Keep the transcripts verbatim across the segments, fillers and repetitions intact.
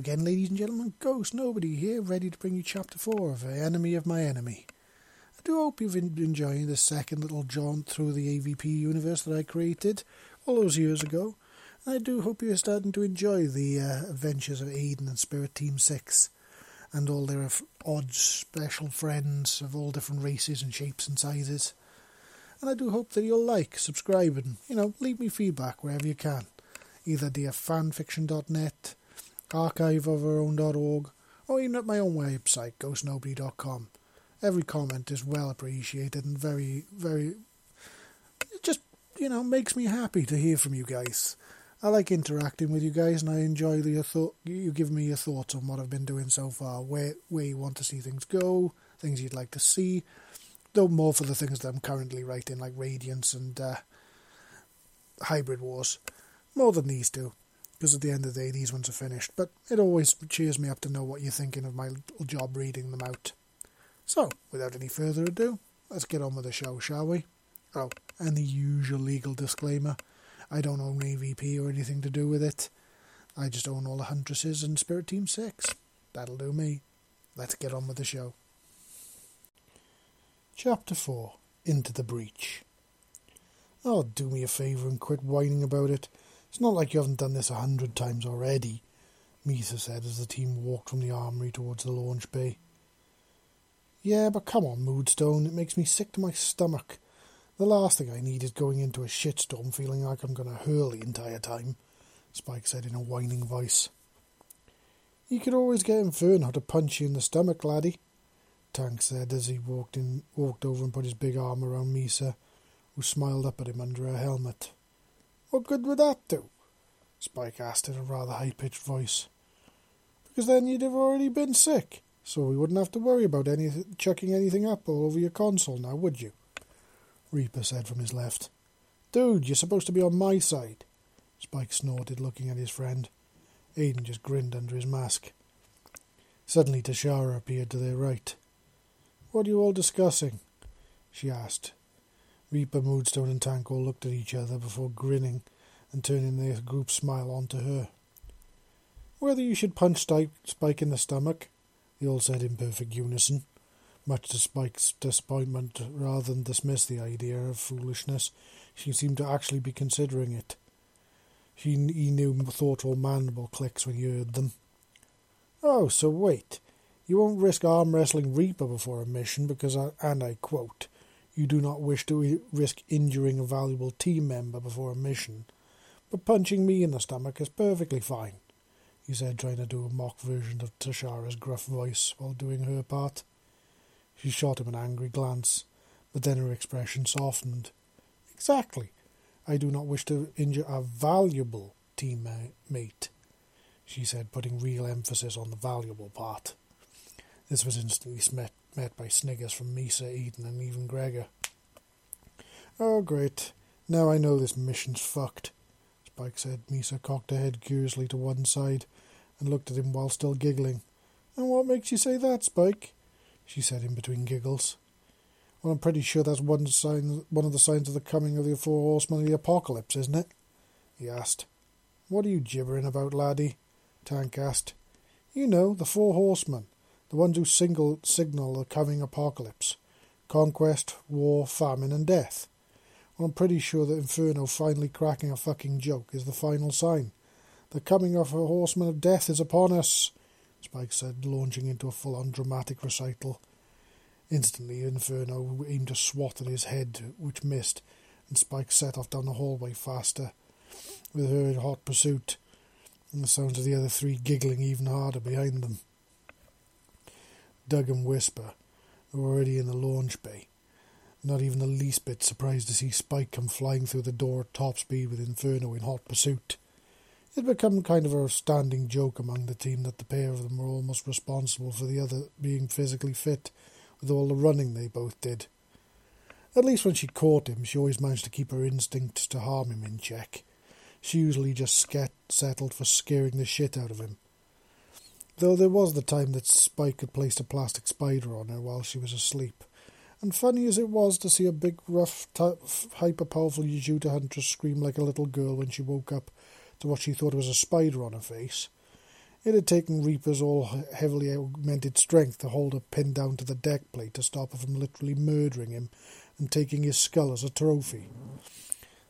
again, ladies and gentlemen, Ghost Nobody here, ready to bring you Chapter four of Enemy of My Enemy. I do hope you've been enjoying this second little jaunt through the A V P universe that I created all those years ago. And I do hope you're starting to enjoy the uh, adventures of Eden and Spirit Team six, and all their odd special friends of all different races and shapes and sizes. And I do hope that you'll like, subscribe, and, you know, leave me feedback wherever you can. Either via fanfiction dot net, Archive of Our Own dot org, or even at my own website, ghost nobody dot com. Every comment is well appreciated and very, very, it just, you know, makes me happy to hear from you guys. I like interacting with you guys, and I enjoy the thought you give me your thoughts on what I've been doing so far, where where you want to see things go, things you'd like to see, though more for the things that I'm currently writing, like Radiance and uh, Hybrid Wars, more than these two. Because at the end of the day, these ones are finished. But it always cheers me up to know what you're thinking of my little job reading them out. So, without any further ado, let's get on with the show, shall we? Oh, and the usual legal disclaimer. I don't own A V P or anything to do with it. I just own all the Huntresses and Spirit Team six. That'll do me. Let's get on with the show. Chapter four. Into the Breach. Oh, do me a favour and quit whining about it. It's not like you haven't done this a hundred times already, Misa said as the team walked from the armory towards the launch bay. Yeah, but come on, Moodstone, it makes me sick to my stomach. The last thing I need is going into a shitstorm feeling like I'm going to hurl the entire time, Spike said in a whining voice. You could always get Inferno to punch you in the stomach, laddie, Tank said as he walked in, walked over and put his big arm around Misa, who smiled up at him under her helmet. What good would that do? Spike asked in a rather high-pitched voice. Because then you'd have already been sick, so we wouldn't have to worry about any chucking anything up all over your console now, would you? Reaper said from his left. Dude, you're supposed to be on my side. Spike snorted, looking at his friend. Aiden just grinned under his mask. Suddenly Tashara appeared to their right. What are you all discussing? She asked. Reaper, Moodstone and Tank all looked at each other before grinning and turning their group smile onto her. Whether you should punch Spike in the stomach, they all said in perfect unison, much to Spike's disappointment. Rather than dismiss the idea of foolishness, she seemed to actually be considering it. He, he knew thoughtful mandible clicks when he heard them. Oh, so wait, you won't risk arm wrestling Reaper before a mission because, I, and I quote, you do not wish to risk injuring a valuable team member before a mission, but punching me in the stomach is perfectly fine, he said, trying to do a mock version of Tashara's gruff voice while doing her part. She shot him an angry glance, but then her expression softened. Exactly. I do not wish to injure a valuable teammate, she said, putting real emphasis on the valuable part. This was instantly met, met by sniggers from Misa, Eden, and even Gregor. Oh, great. Now I know this mission's fucked, Spike said. Misa cocked her head curiously to one side and looked at him while still giggling. And what makes you say that, Spike? She said in between giggles. Well, I'm pretty sure that's one sign, one of the signs of the coming of the four horsemen of the apocalypse, isn't it? He asked. What are you gibbering about, laddie? Tank asked. You know, the four horsemen. The ones who single, signal the coming apocalypse. Conquest, war, famine, and death. Well, I'm pretty sure that Inferno finally cracking a fucking joke is the final sign. The coming of a horseman of death is upon us, Spike said, launching into a full-on dramatic recital. Instantly, Inferno aimed a swat at his head, which missed, and Spike set off down the hallway faster, with her in hot pursuit, and the sounds of the other three giggling even harder behind them. Doug and Whisper were already in the launch bay, not even the least bit surprised to see Spike come flying through the door at top speed with Inferno in hot pursuit. It had become kind of a standing joke among the team that the pair of them were almost responsible for the other being physically fit with all the running they both did. At least when she caught him, she always managed to keep her instincts to harm him in check. She usually just settled for scaring the shit out of him. Though there was the time that Spike had placed a plastic spider on her while she was asleep, and funny as it was to see a big, rough, tough, hyper-powerful Yautja huntress scream like a little girl when she woke up to what she thought was a spider on her face, It had taken Reaper's all heavily augmented strength to hold her pinned down to the deck plate to stop her from literally murdering him and taking his skull as a trophy.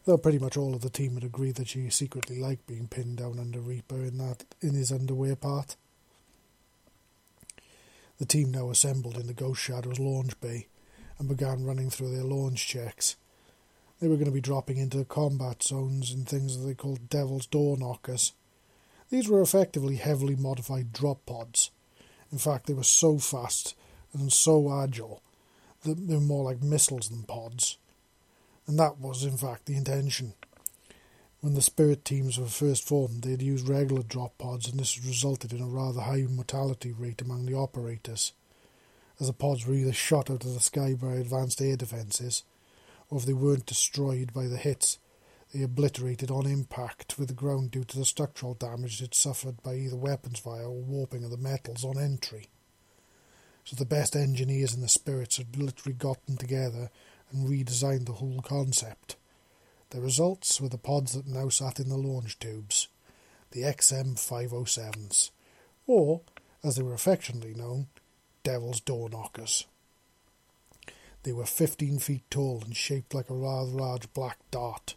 Though pretty much all of the team had agreed that she secretly liked being pinned down under Reaper in that in his underwear part. The team now assembled in the Ghost Shadows launch bay and began running through their launch checks. They were going to be dropping into combat zones and things that they called Devil's Doorknockers. These were effectively heavily modified drop pods. In fact, they were so fast and so agile that they were more like missiles than pods. And that was, in fact, the intention. When the Spirit Teams were first formed, they had used regular drop pods, and this resulted in a rather high mortality rate among the operators, as the pods were either shot out of the sky by advanced air defences, or if they weren't destroyed by the hits, they obliterated on impact with the ground due to the structural damage it suffered by either weapons fire or warping of the metals on entry. So the best engineers and the spirits had literally gotten together and redesigned the whole concept. The results were the pods that now sat in the launch tubes, the X M five oh sevens, or, as they were affectionately known, Devil's Doorknockers. They were fifteen feet tall and shaped like a rather large black dart.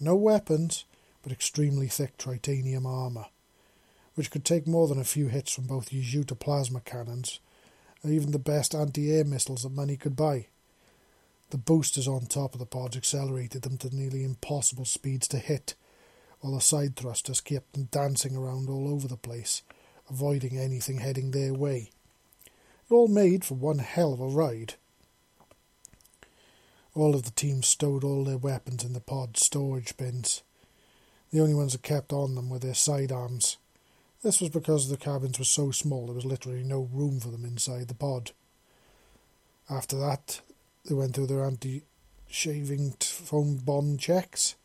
No weapons, but extremely thick titanium armour, which could take more than a few hits from both Yautja plasma cannons and even the best anti-air missiles that money could buy. The boosters on top of the pods accelerated them to nearly impossible speeds to hit, while the side thrusters kept them dancing around all over the place, avoiding anything heading their way. It all made for one hell of a ride. All of the team stowed all their weapons in the pod storage bins. The only ones that kept on them were their sidearms. This was because the cabins were so small there was literally no room for them inside the pod. After that, they went through their anti-shaving foam bomb checks,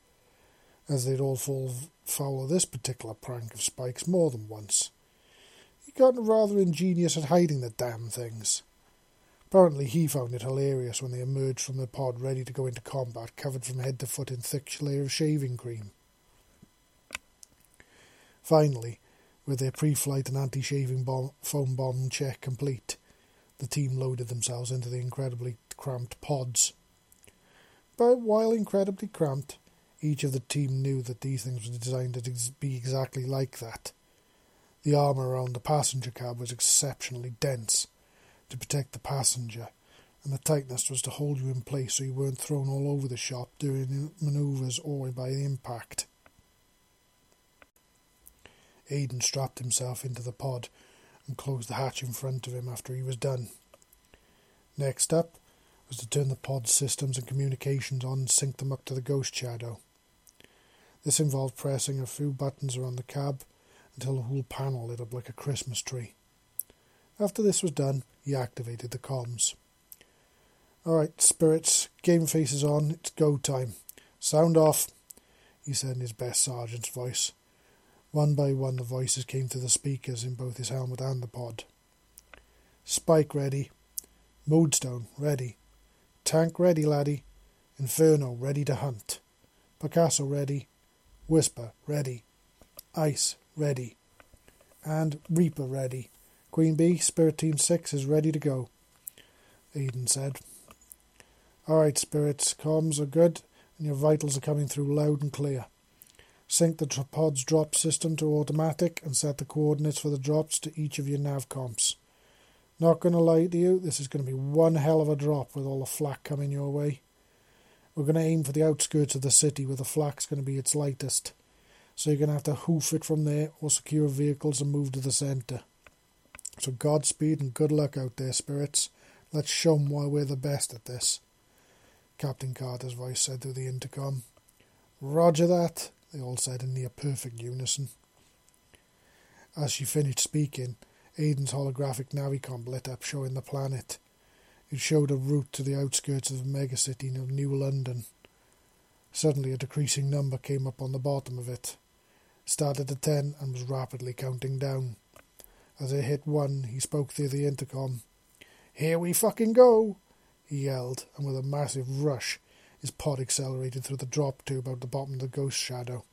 as they'd all fall foul of this particular prank of Spike's more than once. He'd gotten rather ingenious at hiding the damn things. Apparently he found it hilarious when they emerged from the pod ready to go into combat, covered from head to foot in a thick layer of shaving cream. Finally, with their pre-flight and anti-shaving bomb, foam bomb check complete, the team loaded themselves into the incredibly cramped pods. But while incredibly cramped, each of the team knew that these things were designed to be exactly like that. The armour around the passenger cab was exceptionally dense, to protect the passenger, and the tightness was to hold you in place so you weren't thrown all over the shop during manoeuvres or by the impact. Aiden strapped himself into the pod and closed the hatch in front of him after he was done. Next up was to turn the pod's systems and communications on and sync them up to the Ghost Shadow. This involved pressing a few buttons around the cab until the whole panel lit up like a Christmas tree. After this was done, he activated the comms. "Alright, spirits, game faces on, it's go time. Sound off," he said in his best sergeant's voice. One by one the voices came through the speakers in both his helmet and the pod. "Spike ready. Moodstone ready. Tank ready, laddie. Inferno ready to hunt. Picasso ready. Whisper ready. Ice ready. And Reaper ready. Queen Bee, Spirit Team six is ready to go," Eden said. "Alright, spirits, comms are good, and your vitals are coming through loud and clear. Sync the tr- pod's drop system to automatic and set the coordinates for the drops to each of your NavComps. Not going to lie to you, this is going to be one hell of a drop with all the flak coming your way. We're going to aim for the outskirts of the city where the flak's going to be its lightest, so you're going to have to hoof it from there or secure vehicles and move to the centre. So Godspeed and good luck out there, spirits. Let's show 'em why we're the best at this," Captain Carter's voice said through the intercom. "Roger that," they all said in near perfect unison. As she finished speaking, Aiden's holographic NaviCom lit up, showing the planet. It showed a route to the outskirts of the megacity of New London. Suddenly a decreasing number came up on the bottom of it. It started at ten and was rapidly counting down. As it hit one, he spoke through the intercom. "Here we fucking go," he yelled, and with a massive rush, his pod accelerated through the drop tube out the bottom of the Ghost Shadow.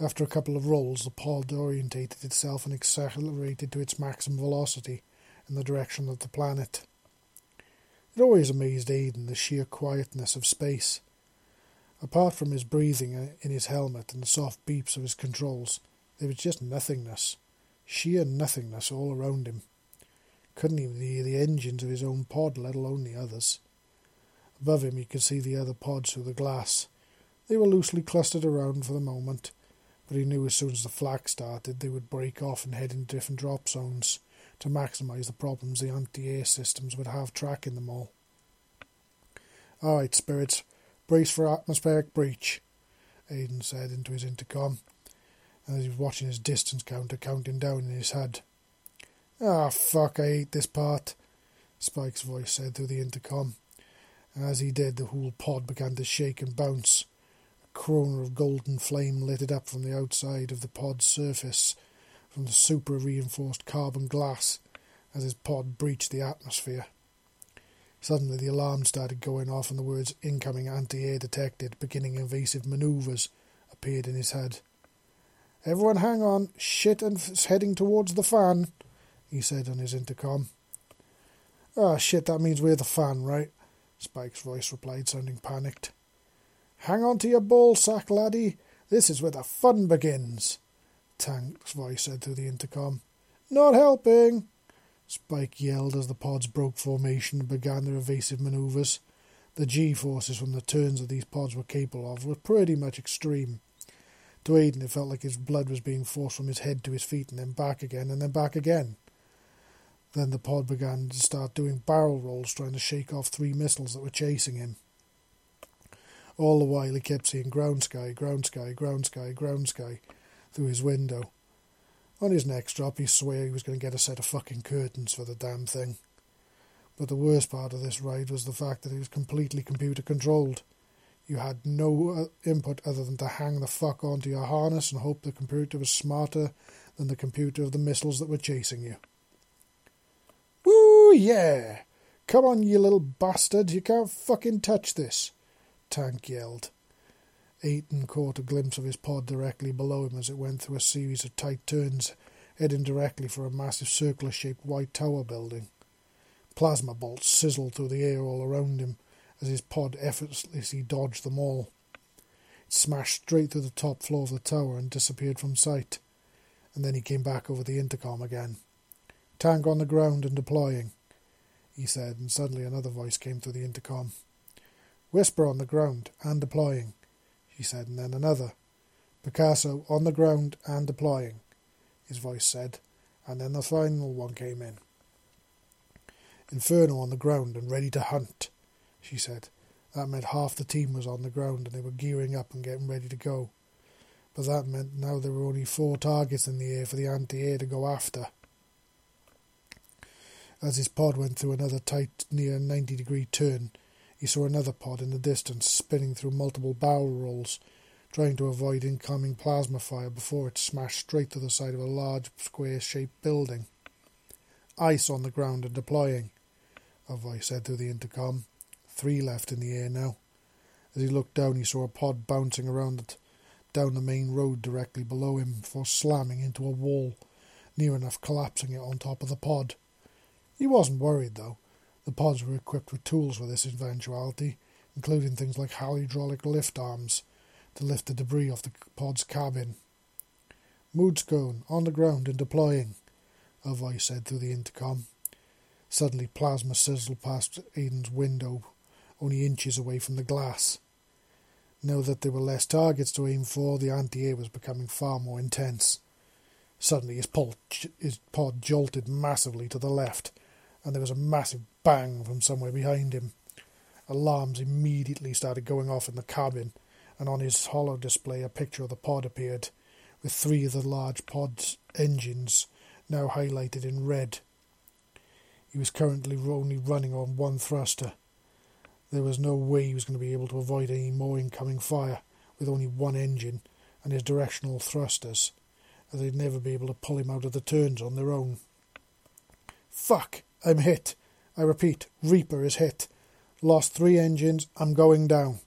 After a couple of rolls, the pod orientated itself and accelerated to its maximum velocity in the direction of the planet. It always amazed Aiden, the sheer quietness of space. Apart from his breathing in his helmet and the soft beeps of his controls, there was just nothingness, sheer nothingness all around him. Couldn't even hear the engines of his own pod, let alone the others. Above him he could see the other pods through the glass. They were loosely clustered around for the moment, but he knew as soon as the flak started they would break off and head into different drop zones to maximise the problems the anti-air systems would have tracking them all. "Alright, spirits, brace for atmospheric breach," Aiden said into his intercom, and as he was watching his distance counter counting down in his H U D. "Ah, fuck, I hate this part," Spike's voice said through the intercom, and as he did, the whole pod began to shake and bounce. A corona of golden flame lit it up from the outside of the pod's surface, from the super-reinforced carbon glass, as his pod breached the atmosphere. Suddenly the alarm started going off and the words "incoming anti-air detected, beginning invasive manoeuvres" appeared in his head. "Everyone hang on, shit and f- heading towards the fan," he said on his intercom. "Ah, shit, that means we're the fan, right?" Spike's voice replied, sounding panicked. "Hang on to your ball sack, laddie. This is where the fun begins," Tank's voice said through the intercom. "Not helping," Spike yelled as the pods broke formation and began their evasive manoeuvres. The G-forces from the turns that these pods were capable of were pretty much extreme. To Aiden it felt like his blood was being forced from his head to his feet and then back again and then back again. Then the pod began to start doing barrel rolls, trying to shake off three missiles that were chasing him. All the while he kept seeing ground sky, ground sky, ground sky, ground sky through his window. On his next drop he swore he was going to get a set of fucking curtains for the damn thing. But the worst part of this ride was the fact that it was completely computer controlled. You had no input other than to hang the fuck onto your harness and hope the computer was smarter than the computer of the missiles that were chasing you. "Woo, yeah! Come on, you little bastard, you can't fucking touch this!" Tank yelled. Aiden caught a glimpse of his pod directly below him as it went through a series of tight turns, heading directly for a massive circular-shaped white tower building. Plasma bolts sizzled through the air all around him as his pod effortlessly dodged them all. It smashed straight through the top floor of the tower and disappeared from sight, and then he came back over the intercom again. "Tank on the ground and deploying," he said, and suddenly another voice came through the intercom. "Whisper on the ground and deploying," he said, and then another. "Picasso on the ground and deploying," his voice said, and then the final one came in. "Inferno on the ground and ready to hunt," she said. That meant half the team was on the ground and they were gearing up and getting ready to go. But that meant now there were only four targets in the air for the anti-air to go after. As his pod went through another tight, near ninety-degree turn, he saw another pod in the distance spinning through multiple barrel rolls, trying to avoid incoming plasma fire before it smashed straight to the side of a large, square-shaped building. "Ice on the ground and deploying," a voice said through the intercom. Three left in the air now. As he looked down, he saw a pod bouncing around it, down the main road directly below him before slamming into a wall, near enough collapsing it on top of the pod. He wasn't worried, though. The pods were equipped with tools for this eventuality, including things like hydraulic lift arms to lift the debris off the pod's cabin. "Moodstone, on the ground and deploying," a voice said through the intercom. Suddenly plasma sizzled past Aiden's window, only inches away from the glass. Now that there were less targets to aim for, the anti-air was becoming far more intense. Suddenly his pod, his pod jolted massively to the left, and there was a massive bang from somewhere behind him. Alarms immediately started going off in the cabin, and on his holo display a picture of the pod appeared, with three of the large pod's engines now highlighted in red. He was currently only running on one thruster. There was no way he was going to be able to avoid any more incoming fire with only one engine and his directional thrusters, as they'd never be able to pull him out of the turns on their own. "Fuck! I'm hit. I repeat, Reaper is hit. Lost three engines. I'm going down,"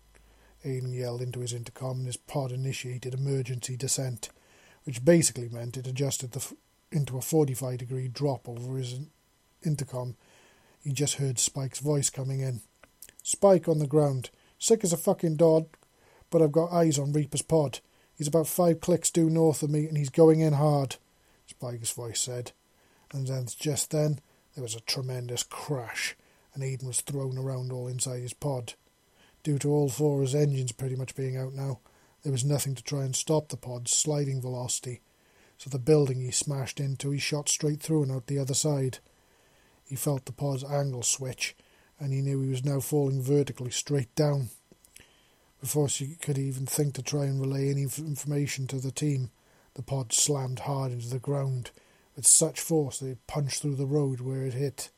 Aiden yelled into his intercom, and his pod initiated emergency descent, which basically meant it adjusted the f- into a forty-five degree drop over his in- intercom. He just heard Spike's voice coming in. Spike on the ground. Sick as a fucking dog, but I've got eyes on Reaper's pod. He's about five clicks due north of me, and he's going in hard, Spike's voice said. And then, just then, there was a tremendous crash, and Eden was thrown around all inside his pod. Due to all four of his engines pretty much being out now, there was nothing to try and stop the pod's sliding velocity, so the building he smashed into, he shot straight through and out the other side. He felt the pod's angle switch, and he knew he was now falling vertically straight down. Before she could even think to try and relay any information to the team, the pod slammed hard into the ground with such force that it punched through the road where it hit.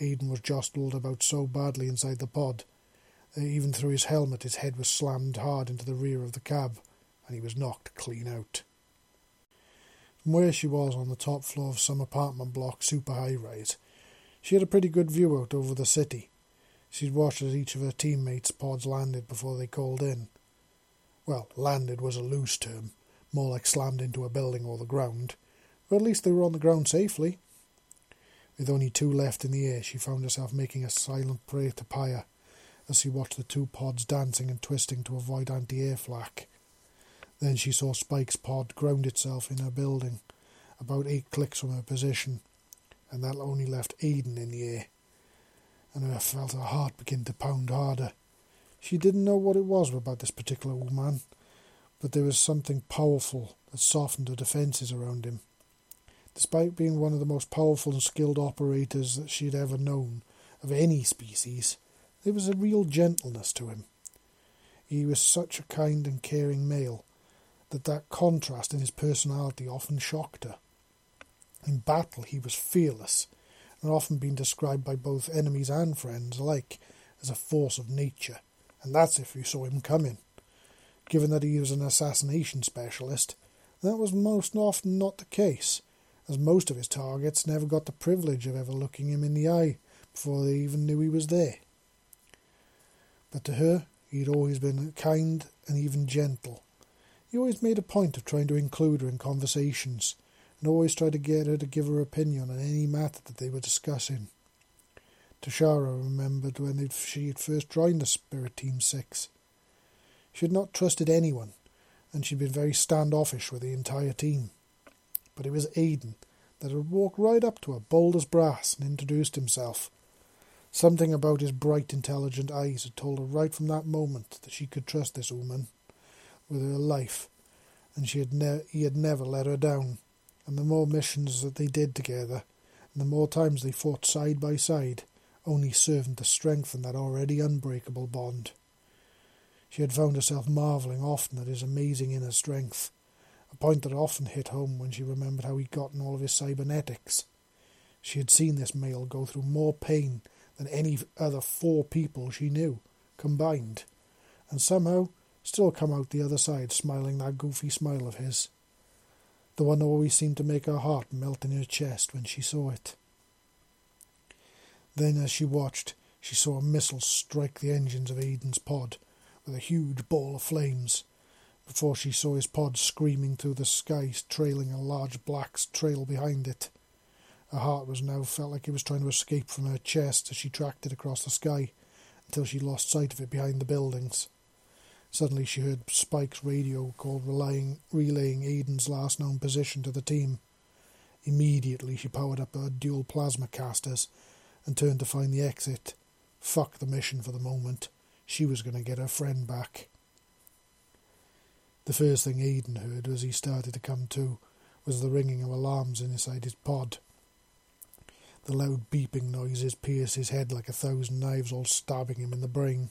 Aiden was jostled about so badly inside the pod that even through his helmet his head was slammed hard into the rear of the cab, and he was knocked clean out. From where she was on the top floor of some apartment block super high-rise, she had a pretty good view out over the city. She'd watched as each of her teammates' pods landed before they called in. Well, landed was a loose term, more like slammed into a building or the ground, but at least they were on the ground safely. With only two left in the air, she found herself making a silent prayer to Pyre as she watched the two pods dancing and twisting to avoid anti-air flak. Then she saw Spike's pod ground itself in her building, about eight clicks from her position, and that only left Aiden in the air. And I felt her heart begin to pound harder. She didn't know what it was about this particular woman, but there was something powerful that softened her defences around him. Despite being one of the most powerful and skilled operators that she'd ever known of any species, there was a real gentleness to him. He was such a kind and caring male that that contrast in his personality often shocked her. In battle, he was fearless, and often been described by both enemies and friends alike as a force of nature, and that's if you saw him coming. Given that he was an assassination specialist, that was most often not the case, as most of his targets never got the privilege of ever looking him in the eye before they even knew he was there. But to her, he'd always been kind and even gentle. He always made a point of trying to include her in conversations, and always tried to get her to give her opinion on any matter that they were discussing. Tashara remembered when she had first joined the Spirit Team six. She had not trusted anyone, and she'd been very standoffish with the entire team. But it was Aiden that had walked right up to her, bold as brass, and introduced himself. Something about his bright, intelligent eyes had told her right from that moment that she could trust this woman with her life, and she had ne- he had never let her down. And the more missions that they did together, and the more times they fought side by side, only served to strengthen that already unbreakable bond. She had found herself marvelling often at his amazing inner strength, a point that often hit home when she remembered how he'd gotten all of his cybernetics. She had seen this male go through more pain than any other four people she knew, combined, and somehow still come out the other side smiling that goofy smile of his. The one always seemed to make her heart melt in her chest when she saw it. Then, as she watched, she saw a missile strike the engines of Aiden's pod with a huge ball of flames, before she saw his pod screaming through the sky, trailing a large black trail behind it. Her heart was now felt like it was trying to escape from her chest as she tracked it across the sky, until she lost sight of it behind the buildings. Suddenly she heard Spike's radio call relaying, relaying Aiden's last known position to the team. Immediately she powered up her dual plasma casters and turned to find the exit. Fuck the mission for the moment. She was going to get her friend back. The first thing Aiden heard as he started to come to was the ringing of alarms inside his pod. The loud beeping noises pierced his head like a thousand knives, all stabbing him in the brain.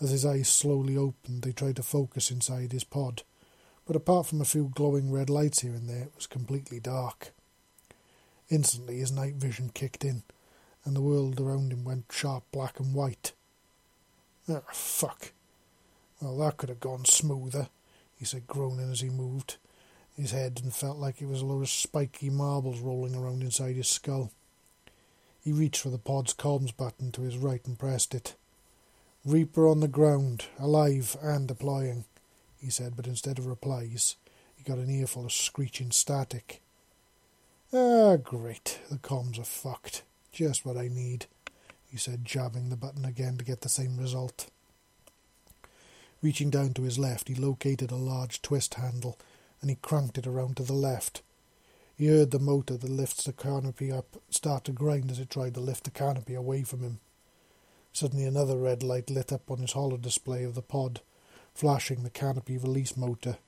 As his eyes slowly opened, they tried to focus inside his pod, but apart from a few glowing red lights here and there, it was completely dark. Instantly his night vision kicked in, and the world around him went sharp black and white. Ah, fuck. Well, that could have gone smoother, he said, groaning as he moved his head and felt like it was a load of spiky marbles rolling around inside his skull. He reached for the pod's comms button to his right and pressed it. Reaper on the ground, alive and deploying, he said, but instead of replies, he got an earful of screeching static. Ah, great, the comms are fucked. Just what I need, he said, jabbing the button again to get the same result. Reaching down to his left, he located a large twist handle, and he cranked it around to the left. He heard the motor that lifts the canopy up start to grind as it tried to lift the canopy away from him. Suddenly another red light lit up on his holodisplay of the pod, flashing the canopy release motor.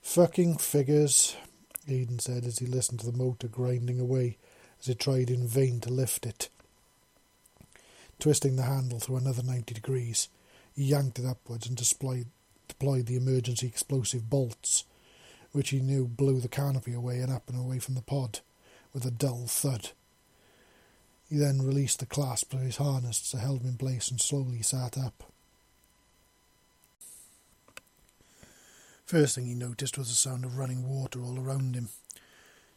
Fucking figures, Eden said as he listened to the motor grinding away as it tried in vain to lift it. Twisting the handle through another ninety degrees, he yanked it upwards and deployed, deployed the emergency explosive bolts, which he knew blew the canopy away and up and away from the pod, with a dull thud. He then released the clasp of his harness that held him in place and slowly sat up. First thing he noticed was the sound of running water all around him.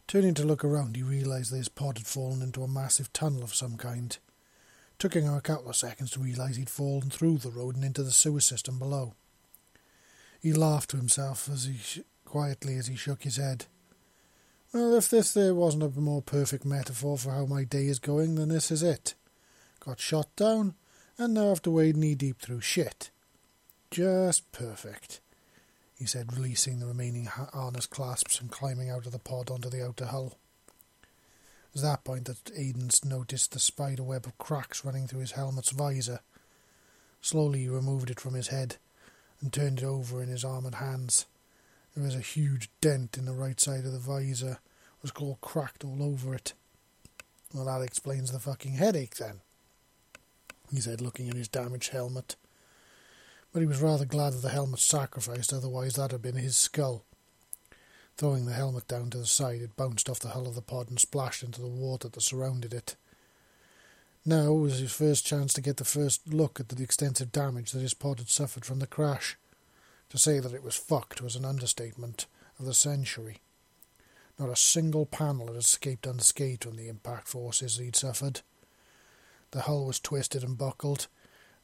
Turning to look around, he realised that his pod had fallen into a massive tunnel of some kind. It took him a couple of seconds to realise he'd fallen through the road and into the sewer system below. He laughed to himself as he... Sh- quietly as he shook his head. Well, if this there wasn't a more perfect metaphor for how my day is going, then this is it. Got shot down, and now have to wade knee-deep through shit. Just perfect, he said, releasing the remaining harness clasps and climbing out of the pod onto the outer hull. It was at that point that Aidan noticed the spider web of cracks running through his helmet's visor. Slowly he removed it from his head and turned it over in his armoured hands. There was a huge dent in the right side of the visor. It was all cracked all over it. Well, that explains the fucking headache, then, he said, looking at his damaged helmet. But he was rather glad that the helmet sacrificed, otherwise that had been his skull. Throwing the helmet down to the side, it bounced off the hull of the pod and splashed into the water that surrounded it. Now was his first chance to get the first look at the extensive damage that his pod had suffered from the crash. To say that it was fucked was an understatement of the century. Not a single panel had escaped unscathed from the impact forces he'd suffered. The hull was twisted and buckled,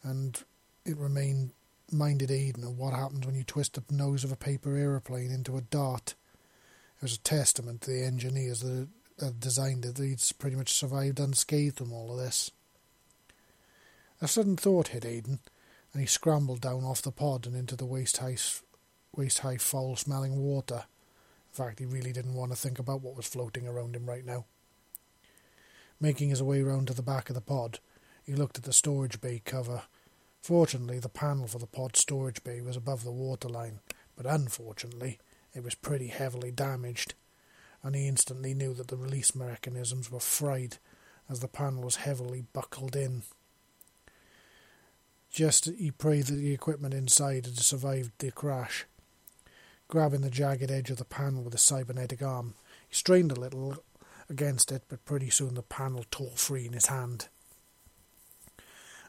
and it remained minded Aiden of what happens when you twist the nose of a paper aeroplane into a dart. It was a testament to the engineers that had designed it that he'd pretty much survived unscathed from all of this. A sudden thought hit Aiden, and he scrambled down off the pod and into the waist-high, waist-high foul-smelling water. In fact, he really didn't want to think about what was floating around him right now. Making his way round to the back of the pod, he looked at the storage bay cover. Fortunately, the panel for the pod storage bay was above the waterline, but unfortunately, it was pretty heavily damaged, and he instantly knew that the release mechanisms were fried, as the panel was heavily buckled in. Just he prayed that the equipment inside had survived the crash. Grabbing the jagged edge of the panel with a cybernetic arm, he strained a little against it, but pretty soon the panel tore free in his hand.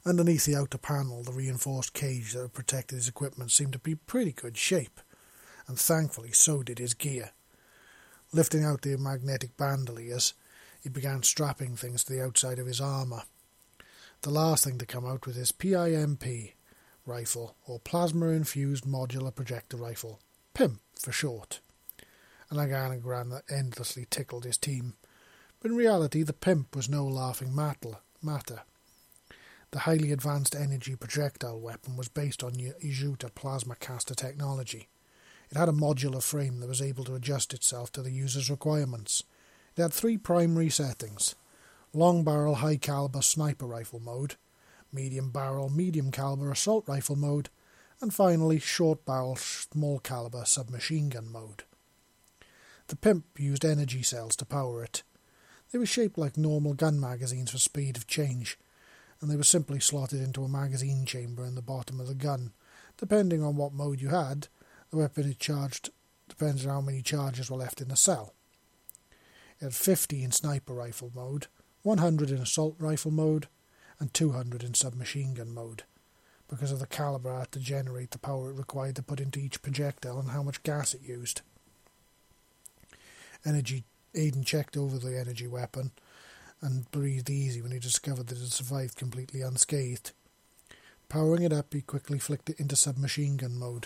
Underneath the outer panel, the reinforced cage that had protected his equipment seemed to be in pretty good shape, and thankfully so did his gear. Lifting out the magnetic bandoliers, he began strapping things to the outside of his armour. The last thing to come out was his P I M P rifle, or Plasma-Infused Modular Projector Rifle, PIMP for short. An anagram that endlessly tickled his team, but in reality the PIMP was no laughing matter. The highly advanced energy projectile weapon was based on Yautja plasma caster technology. It had a modular frame that was able to adjust itself to the user's requirements. It had three primary settings: long barrel high caliber sniper rifle mode, medium barrel medium caliber assault rifle mode, and finally short barrel small caliber submachine gun mode. The PIMP used energy cells to power it. They were shaped like normal gun magazines for speed of change, and they were simply slotted into a magazine chamber in the bottom of the gun. Depending on what mode you had, the weapon it charged depends on how many charges were left in the cell. It had fifty in sniper rifle mode, one hundred in assault rifle mode, and two hundred in submachine gun mode, because of the caliber it had to generate the power it required to put into each projectile and how much gas it used. Energy Aiden checked over the energy weapon and breathed easy when he discovered that it had survived completely unscathed. Powering it up, he quickly flicked it into submachine gun mode.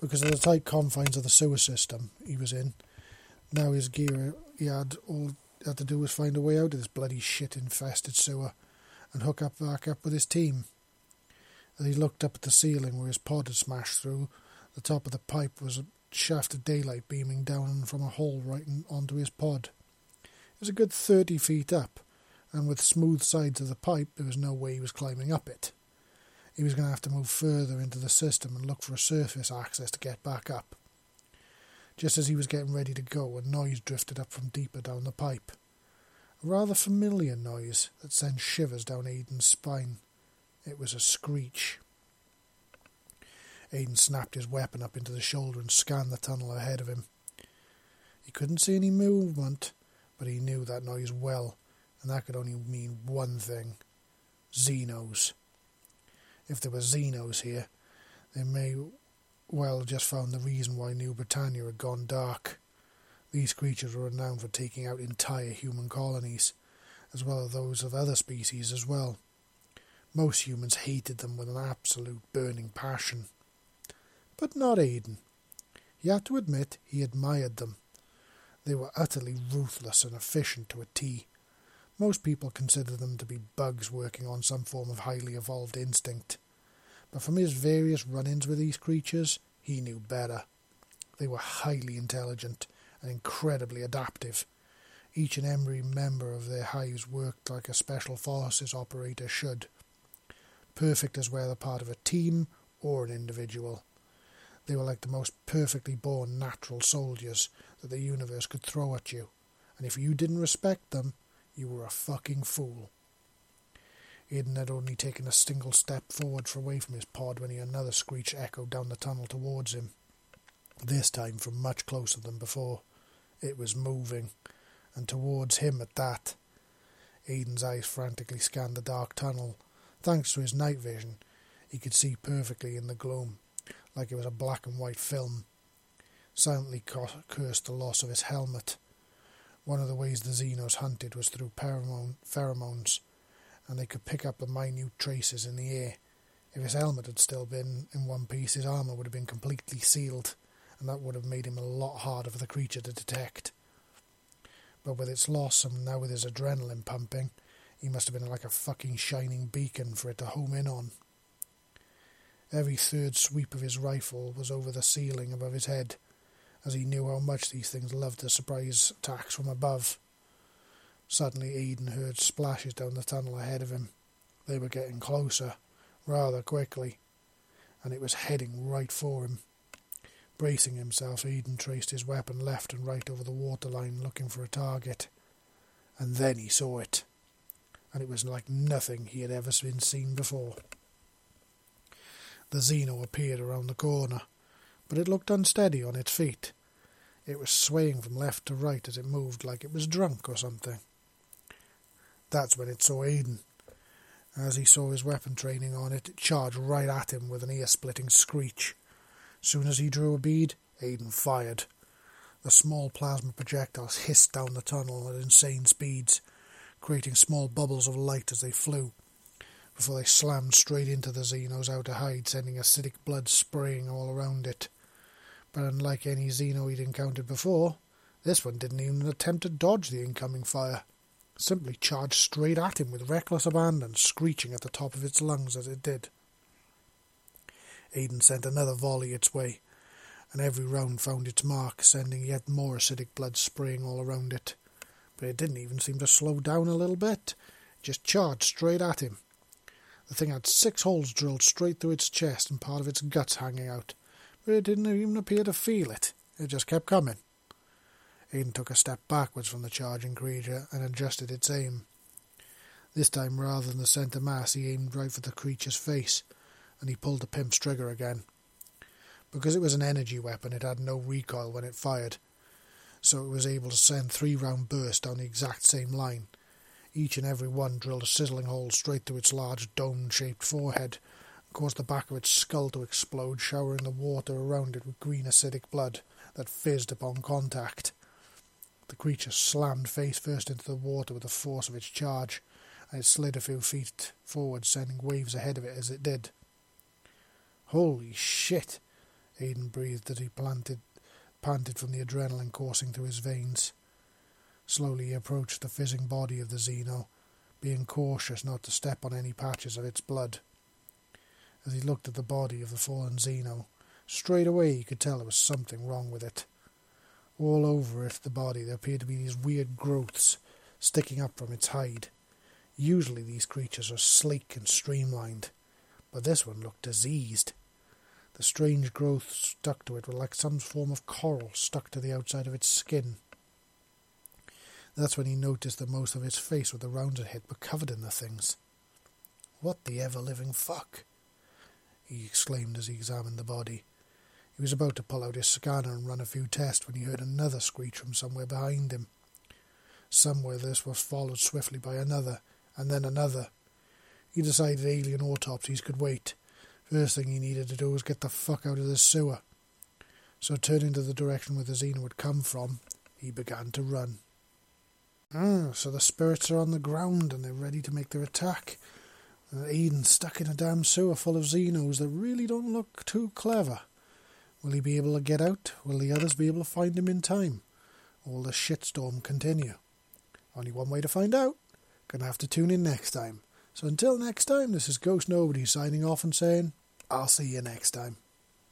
Because of the tight confines of the sewer system he was in, now his gear, he had all he had to do was find a way out of this bloody shit-infested sewer and hook up back up with his team. As he looked up at the ceiling where his pod had smashed through, the top of the pipe was a shaft of daylight beaming down from a hole right onto his pod. It was a good thirty feet up, and with smooth sides of the pipe, there was no way he was climbing up it. He was going to have to move further into the system and look for a surface access to get back up. Just as he was getting ready to go, a noise drifted up from deeper down the pipe. A rather familiar noise that sent shivers down Aiden's spine. It was a screech. Aiden snapped his weapon up into the shoulder and scanned the tunnel ahead of him. He couldn't see any movement, but he knew that noise well, and that could only mean one thing. Xenos. If there were Xenos here, they may well just found the reason why New Britannia had gone dark. These creatures were renowned for taking out entire human colonies, as well as those of other species as well. Most humans hated them with an absolute burning passion. But not Aiden. He had to admit he admired them. They were utterly ruthless and efficient to a T. Most people consider them to be bugs working on some form of highly evolved instinct. But from his various run-ins with these creatures, he knew better. They were highly intelligent and incredibly adaptive. Each and every member of their hives worked like a special forces operator should. Perfect as whether part of a team or an individual. They were like the most perfectly born natural soldiers that the universe could throw at you. And if you didn't respect them, you were a fucking fool. Eden had only taken a single step forward for away from his pod when he heard another screech echoed down the tunnel towards him. This time from much closer than before. It was moving, and towards him at that. Aiden's eyes frantically scanned the dark tunnel. Thanks to his night vision, he could see perfectly in the gloom, like it was a black and white film. Silently cursed the loss of his helmet. One of the ways the Xenos hunted was through pheromones, and they could pick up the minute traces in the air. If his helmet had still been in one piece, his armour would have been completely sealed, and that would have made him a lot harder for the creature to detect. But with its loss, and now with his adrenaline pumping, he must have been like a fucking shining beacon for it to home in on. Every third sweep of his rifle was over the ceiling above his head, as he knew how much these things loved the surprise attacks from above. Suddenly Aiden heard splashes down the tunnel ahead of him. They were getting closer, rather quickly, and it was heading right for him. Bracing himself, Aiden traced his weapon left and right over the waterline, looking for a target. And then he saw it, and it was like nothing he had ever been seen before. The Xeno appeared around the corner, but it looked unsteady on its feet. It was swaying from left to right as it moved, like it was drunk or something. That's when it saw Aiden. As he saw his weapon training on it, it charged right at him with an ear-splitting screech. Soon as he drew a bead, Aiden fired. The small plasma projectiles hissed down the tunnel at insane speeds, creating small bubbles of light as they flew, before they slammed straight into the Xeno's outer hide, sending acidic blood spraying all around it. But unlike any Xeno he'd encountered before, this one didn't even attempt to dodge the incoming fire. It simply charged straight at him with reckless abandon, screeching at the top of its lungs as it did. Aiden sent another volley its way, and every round found its mark, sending yet more acidic blood spraying all around it. But it didn't even seem to slow down a little bit. It just charged straight at him. The thing had six holes drilled straight through its chest and part of its guts hanging out, but it didn't even appear to feel it. It just kept coming. Aiden took a step backwards from the charging creature and adjusted its aim. This time, rather than the centre mass, he aimed right for the creature's face, and he pulled the pimp's trigger again. Because it was an energy weapon, it had no recoil when it fired, so it was able to send three-round bursts down the exact same line. Each and every one drilled a sizzling hole straight through its large dome-shaped forehead and caused the back of its skull to explode, showering the water around it with green acidic blood that fizzed upon contact. The creature slammed face-first into the water with the force of its charge, and it slid a few feet forward, sending waves ahead of it as it did. Holy shit, Aiden breathed as he planted, panted from the adrenaline coursing through his veins. Slowly he approached the fizzing body of the Xeno, being cautious not to step on any patches of its blood. As he looked at the body of the fallen Xeno, straight away he could tell there was something wrong with it. All over it, the body, there appeared to be these weird growths sticking up from its hide. Usually these creatures are sleek and streamlined, but this one looked diseased. The strange growths stuck to it were like some form of coral stuck to the outside of its skin. That's when he noticed that most of his face with the rounds it hit were covered in the things. What the ever-living fuck? He exclaimed as he examined the body. He was about to pull out his scanner and run a few tests when he heard another screech from somewhere behind him. Somewhere this was followed swiftly by another, and then another. He decided alien autopsies could wait. First thing he needed to do was get the fuck out of this sewer. So turning to the direction where the Xeno had come from, he began to run. Ah, so the spirits are on the ground and they're ready to make their attack. And Aiden's stuck in a damn sewer full of Xenos that really don't look too clever. Will he be able to get out? Will the others be able to find him in time? Or will the shitstorm continue? Only one way to find out. Gonna have to tune in next time. So until next time, this is Ghost Nobody signing off and saying, I'll see you next time.